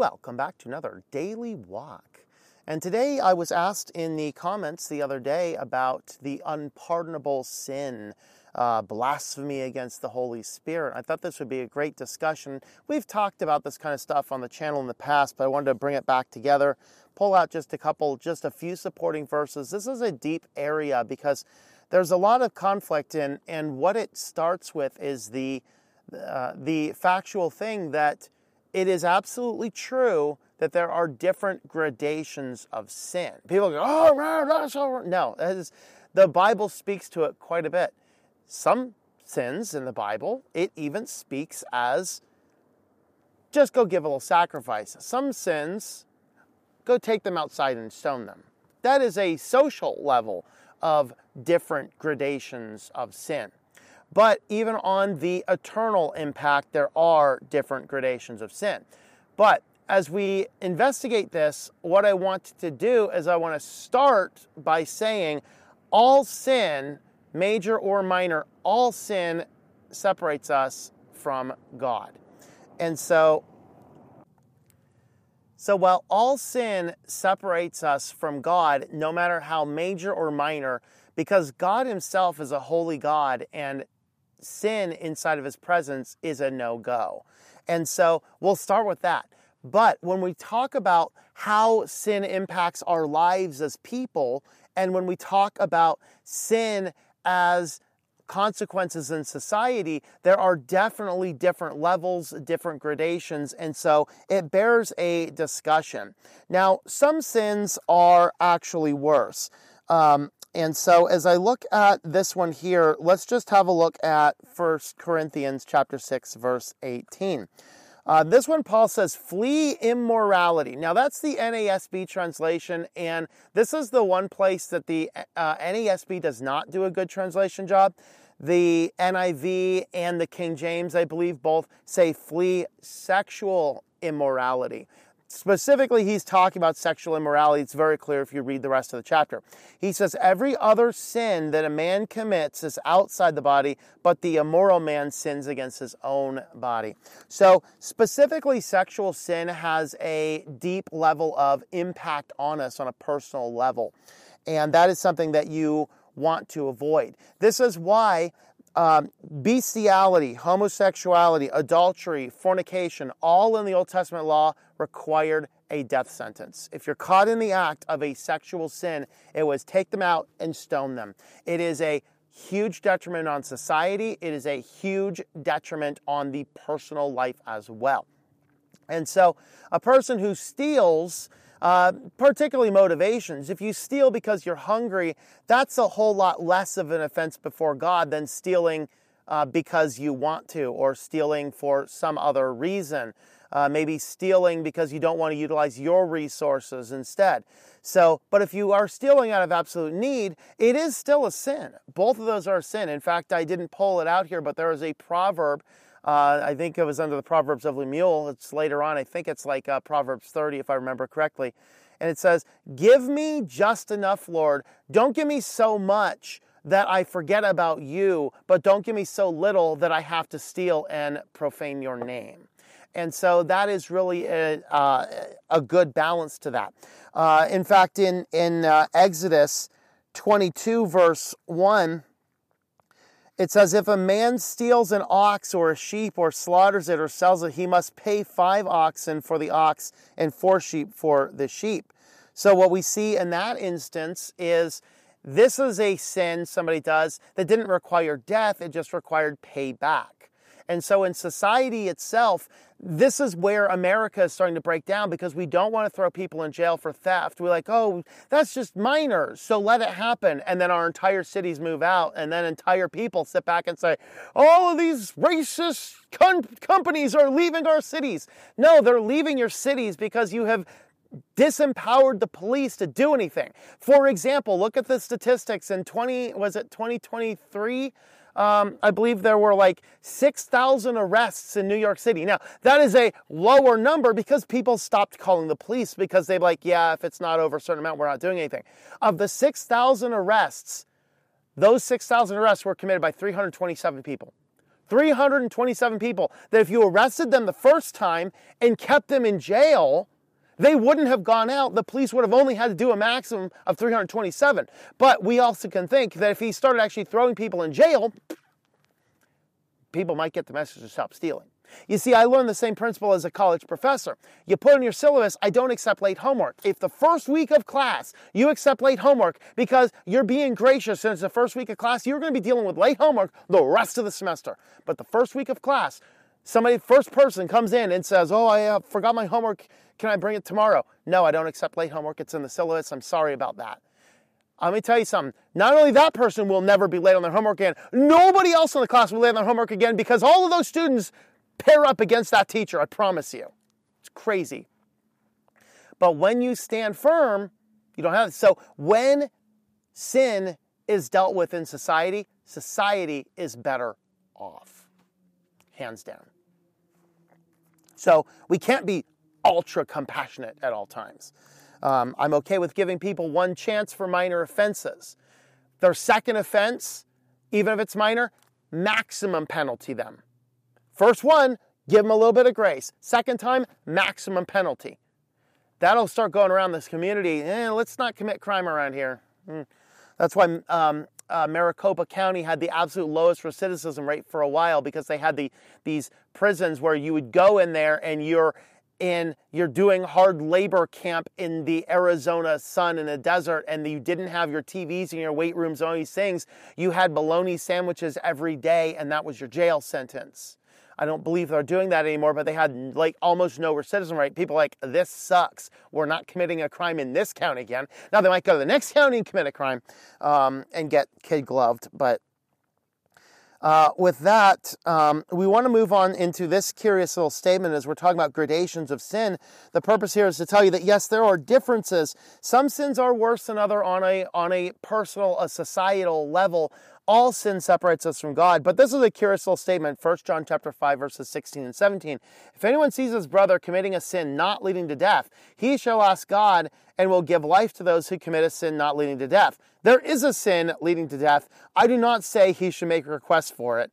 Welcome back to another Daily Walk. And today I was asked in the comments the other day about the unpardonable sin, blasphemy against the Holy Spirit. I thought this would be a great discussion. We've talked about this kind of stuff on the channel in the past, but I wanted to bring it back together, pull out just a few supporting verses. This is a deep area because there's a lot of conflict, and what it starts with is the factual thing that it is absolutely true that there are different gradations of sin. People go, oh, no, the Bible speaks to it quite a bit. Some sins in the Bible, it even speaks as, just go give a little sacrifice. Some sins, go take them outside and stone them. That is a social level of different gradations of sin. But even on the eternal impact, there are different gradations of sin. But as we investigate this, what I want to do is I want to start by saying all sin, major or minor, all sin separates us from God. And so while all sin separates us from God, no matter how major or minor, because God himself is a holy God, and sin inside of his presence is a no-go. And so we'll start with that. But when we talk about how sin impacts our lives as people, and when we talk about sin as consequences in society, there are definitely different levels, different gradations, and so it bears a discussion. Now, some sins are actually worse. And so as I look at this one here, let's just have a look at 1 Corinthians chapter 6, verse 18. This one, Paul says, flee immorality. Now, that's the NASB translation, and this is the one place that the NASB does not do a good translation job. The NIV and the King James, I believe, both say flee sexual immorality. Specifically, he's talking about sexual immorality. It's very clear if you read the rest of the chapter. He says, every other sin that a man commits is outside the body, but the immoral man sins against his own body. So specifically, sexual sin has a deep level of impact on us on a personal level. And that is something that you want to avoid. This is why bestiality, homosexuality, adultery, fornication, all in the Old Testament law required a death sentence. If you're caught in the act of a sexual sin, it was take them out and stone them. It is a huge detriment on society. It is a huge detriment on the personal life as well. And so a person who steals, particularly motivations. If you steal because you're hungry, that's a whole lot less of an offense before God than stealing because you want to, or stealing for some other reason. Maybe stealing because you don't want to utilize your resources instead. So, but if you are stealing out of absolute need, it is still a sin. Both of those are a sin. In fact, I didn't pull it out here, but there is a proverb. I think it was under the Proverbs of Lemuel. It's later on. I think it's like Proverbs 30, if I remember correctly. And it says, give me just enough, Lord. Don't give me so much that I forget about you, but don't give me so little that I have to steal and profane your name. And so that is really a good balance to that. In fact, in Exodus 22, verse 1, it says, if a man steals an ox or a sheep or slaughters it or sells it, he must pay 5 oxen for the ox and 4 sheep for the sheep. So what we see in that instance is this is a sin somebody does that didn't require death, it just required payback. And so in society itself, this is where America is starting to break down because we don't want to throw people in jail for theft. We're like, oh, that's just minor, so let it happen. And then our entire cities move out, and then entire people sit back and say, all of these racist companies are leaving our cities. No, they're leaving your cities because you have disempowered the police to do anything. For example, look at the statistics in 2023? I believe there were like 6,000 arrests in New York City. Now, that is a lower number because people stopped calling the police because they're like, yeah, if it's not over a certain amount, we're not doing anything. Of the 6,000 arrests, those 6,000 arrests were committed by 327 people. 327 people that if you arrested them the first time and kept them in jail, they wouldn't have gone out. The police would have only had to do a maximum of 327. But we also can think that if he started actually throwing people in jail, people might get the message to stop stealing. You see, I learned the same principle as a college professor. You put in your syllabus, I don't accept late homework. If the first week of class you accept late homework because you're being gracious since the first week of class, you're going to be dealing with late homework the rest of the semester. But the first week of class, somebody, first person comes in and says, oh, I forgot my homework. Can I bring it tomorrow? No, I don't accept late homework. It's in the syllabus. I'm sorry about that. Let me tell you something. Not only that person will never be late on their homework again, nobody else in the class will be late on their homework again because all of those students pair up against that teacher, I promise you. It's crazy. But when you stand firm, you don't have it. So when sin is dealt with in society, society is better off. Hands down. So we can't be ultra compassionate at all times. I'm okay with giving people one chance for minor offenses. Their second offense, even if it's minor, maximum penalty them. First one, give them a little bit of grace. Second time, maximum penalty. That'll start going around this community. Let's not commit crime around here. That's why Maricopa County had the absolute lowest recidivism rate for a while, because they had these prisons where you would go in there and you're doing hard labor camp in the Arizona sun in a desert, and you didn't have your TVs and your weight rooms and all these things. You had bologna sandwiches every day, and that was your jail sentence. I don't believe they're doing that anymore, but they had like almost no recidivism rate. People like, this sucks. We're not committing a crime in this county again. Now they might go to the next county and commit a crime and get kid-gloved. But with that, we want to move on into this curious little statement as we're talking about gradations of sin. The purpose here is to tell you that, yes, there are differences. Some sins are worse than others on a personal, a societal level. All sin separates us from God. But this is a curious little statement, 1 John chapter 5, verses 16 and 17. If anyone sees his brother committing a sin not leading to death, he shall ask God and will give life to those who commit a sin not leading to death. There is a sin leading to death. I do not say he should make requests for it.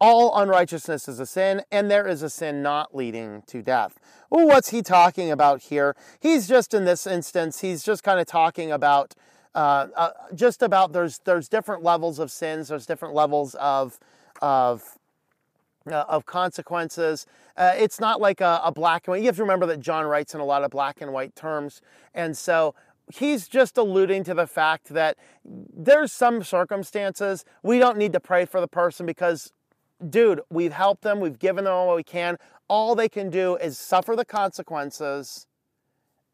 All unrighteousness is a sin, and there is a sin not leading to death. Well, what's he talking about here? He's just, in this instance, he's just kind of talking about there's different levels of sins, there's different levels of consequences. It's not like a black and white. You have to remember that John writes in a lot of black and white terms, and so he's just alluding to the fact that there's some circumstances we don't need to pray for the person because, dude, we've helped them, we've given them all we can. All they can do is suffer the consequences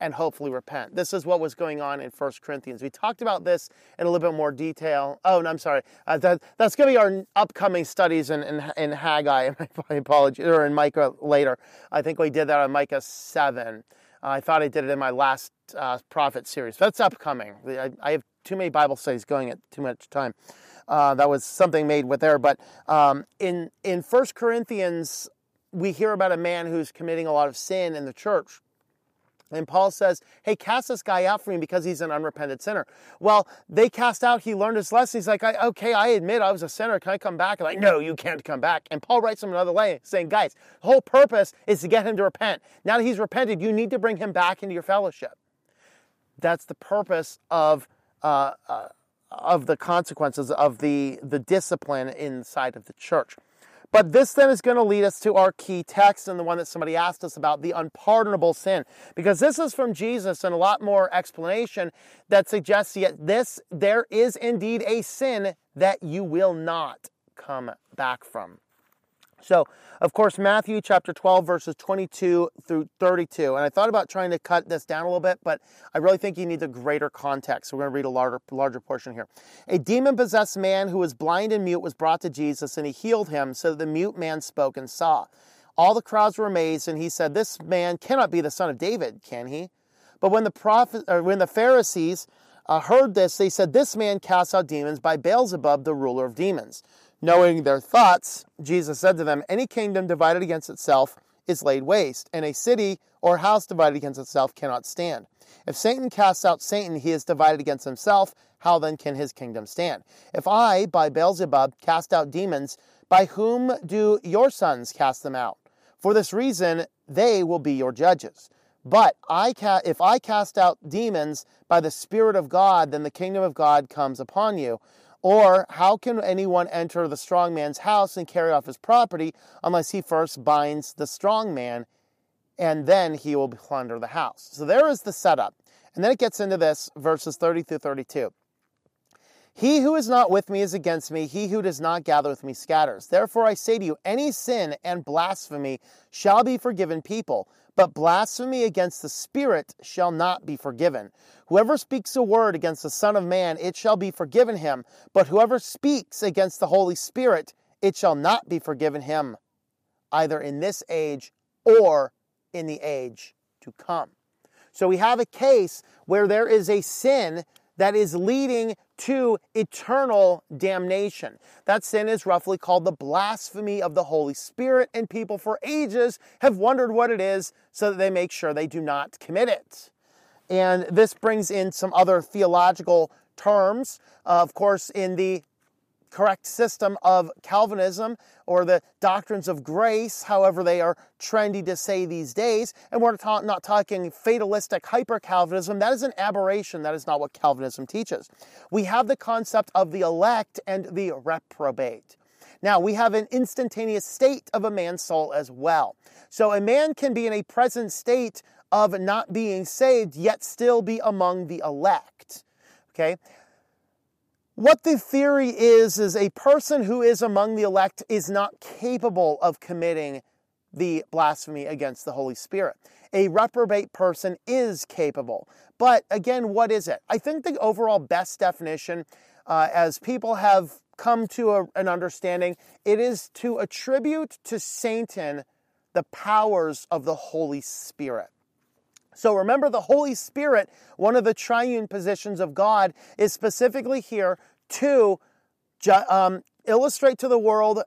and hopefully repent. This is what was going on in 1 Corinthians. We talked about this in a little bit more detail. Oh, no, I'm sorry. That's going to be our upcoming studies in Haggai. My apologies, or in Micah later. I think we did that on Micah 7. I thought I did it in my last prophet series. That's upcoming. I have too many Bible studies going at too much time. That was something made with there. But in 1 Corinthians, we hear about a man who's committing a lot of sin in the church. And Paul says, hey, cast this guy out for me because he's an unrepentant sinner. Well, they cast out, he learned his lesson. He's like, okay, I admit I was a sinner. Can I come back? And like, no, you can't come back. And Paul writes him another letter saying, guys, the whole purpose is to get him to repent. Now that he's repented, you need to bring him back into your fellowship. That's the purpose of the consequences of the discipline inside of the church. But this then is going to lead us to our key text, and the one that somebody asked us about, the unpardonable sin. Because this is from Jesus, and a lot more explanation that suggests there is indeed a sin that you will not come back from. So, of course, Matthew chapter 12, verses 22 through 32. And I thought about trying to cut this down a little bit, but I really think you need the greater context. So we're going to read a larger portion here. A demon-possessed man who was blind and mute was brought to Jesus, and he healed him so that the mute man spoke and saw. All the crowds were amazed, and he said, this man cannot be the son of David, can he? But when the Pharisees heard this, they said, this man casts out demons by Beelzebub, the ruler of demons. Knowing their thoughts, Jesus said to them, any kingdom divided against itself is laid waste, and a city or house divided against itself cannot stand. If Satan casts out Satan, he is divided against himself. How then can his kingdom stand? If I, by Beelzebub, cast out demons, by whom do your sons cast them out? For this reason, they will be your judges. But if I cast out demons by the Spirit of God, then the kingdom of God comes upon you. Or how can anyone enter the strong man's house and carry off his property unless he first binds the strong man, and then he will plunder the house? So there is the setup. And then it gets into this, verses 30 through 32. He who is not with me is against me. He who does not gather with me scatters. Therefore I say to you, any sin and blasphemy shall be forgiven people, but blasphemy against the Spirit shall not be forgiven. Whoever speaks a word against the Son of Man, it shall be forgiven him. But whoever speaks against the Holy Spirit, it shall not be forgiven him, either in this age or in the age to come. So we have a case where there is a sin that is leading to eternal damnation. That sin is roughly called the blasphemy of the Holy Spirit, and people for ages have wondered what it is so that they make sure they do not commit it. And this brings in some other theological terms. Of course, in the correct system of Calvinism, or the doctrines of grace, however they are trendy to say these days, and we're not talking fatalistic hyper-Calvinism. That is an aberration. That is not what Calvinism teaches. We have the concept of the elect and the reprobate. Now, we have an instantaneous state of a man's soul as well. So a man can be in a present state of not being saved, yet still be among the elect. Okay? What the theory is a person who is among the elect is not capable of committing the blasphemy against the Holy Spirit. A reprobate person is capable. But again, what is it? I think the overall best definition, as people have come to an understanding, it is to attribute to Satan the powers of the Holy Spirit. So remember, the Holy Spirit, one of the triune positions of God, is specifically here to illustrate to the world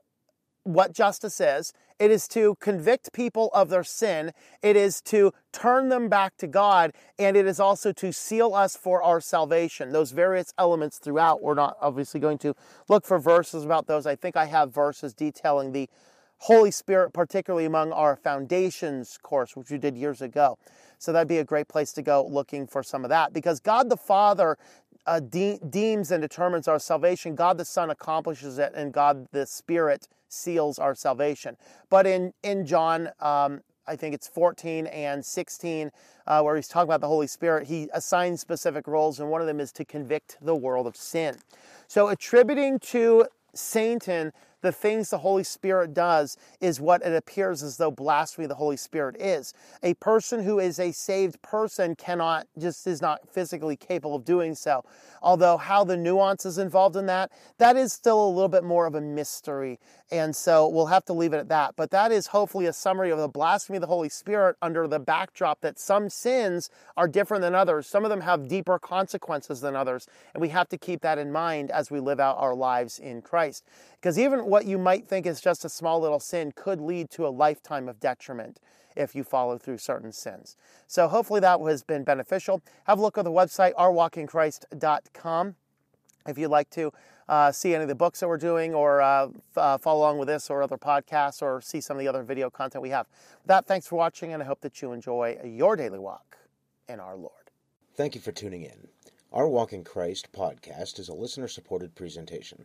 what justice is. It is to convict people of their sin. It is to turn them back to God. And it is also to seal us for our salvation. Those various elements throughout. We're not obviously going to look for verses about those. I think I have verses detailing the Holy Spirit, particularly among our Foundations course, which we did years ago. So that'd be a great place to go looking for some of that. Because God the Father deems and determines our salvation. God the Son accomplishes it, and God the Spirit seals our salvation. But in John, I think it's 14 and 16, where he's talking about the Holy Spirit, he assigns specific roles, and one of them is to convict the world of sin. So attributing to Satan the things the Holy Spirit does is what it appears as though blasphemy of the Holy Spirit is. A person who is a saved person is not physically capable of doing so. Although how the nuance is involved in that is still a little bit more of a mystery. And so we'll have to leave it at that. But that is hopefully a summary of the blasphemy of the Holy Spirit under the backdrop that some sins are different than others. Some of them have deeper consequences than others. And we have to keep that in mind as we live out our lives in Christ. Because even what you might think is just a small little sin could lead to a lifetime of detriment if you follow through certain sins. So hopefully that has been beneficial. Have a look at the website, ourwalkinchrist.com, if you'd like to see any of the books that we're doing, or follow along with this or other podcasts, or see some of the other video content we have. With that, thanks for watching, and I hope that you enjoy your daily walk in our Lord. Thank you for tuning in. Our Walk in Christ podcast is a listener-supported presentation.